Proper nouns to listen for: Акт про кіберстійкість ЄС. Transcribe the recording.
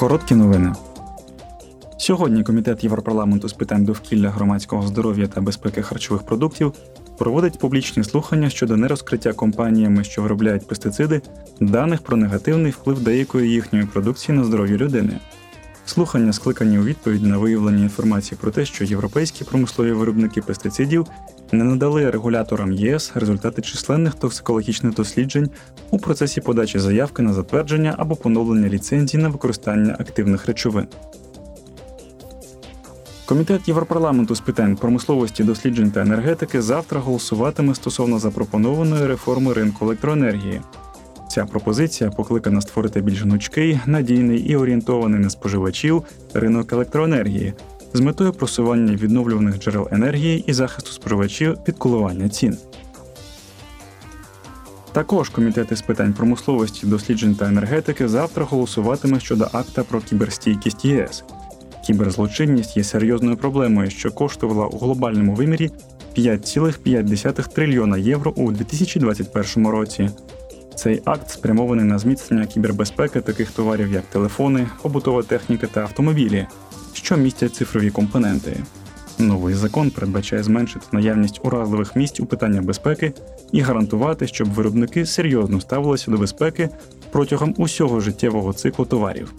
Короткі новини. Сьогодні Комітет Європарламенту з питань довкілля, громадського здоров'я та безпеки харчових продуктів проводить публічні слухання щодо нерозкриття компаніями, що виробляють пестициди, даних про негативний вплив деякої їхньої продукції на здоров'я людини. Слухання скликані у відповідь на виявлення інформації про те, що європейські промислові виробники пестицидів не надали регуляторам ЄС результати численних токсикологічних досліджень у процесі подачі заявки на затвердження або поновлення ліцензії на використання активних речовин. Комітет Європарламенту з питань промисловості, досліджень та енергетики завтра голосуватиме стосовно запропонованої реформи ринку електроенергії. Ця пропозиція покликана створити більш гнучкий, надійний і орієнтований на споживачів ринок електроенергії з метою просування відновлюваних джерел енергії і захисту споживачів від коливання цін. Також Комітет із питань промисловості, досліджень та енергетики завтра голосуватиме щодо акта про кіберстійкість ЄС. Кіберзлочинність є серйозною проблемою, що коштувала у глобальному вимірі 5,5 трильйона євро у 2021 році. Цей акт спрямований на зміцнення кібербезпеки таких товарів, як телефони, побутова техніка та автомобілі, що містять цифрові компоненти. Новий закон передбачає зменшити наявність уразливих місць у питаннях безпеки і гарантувати, щоб виробники серйозно ставилися до безпеки протягом усього життєвого циклу товарів.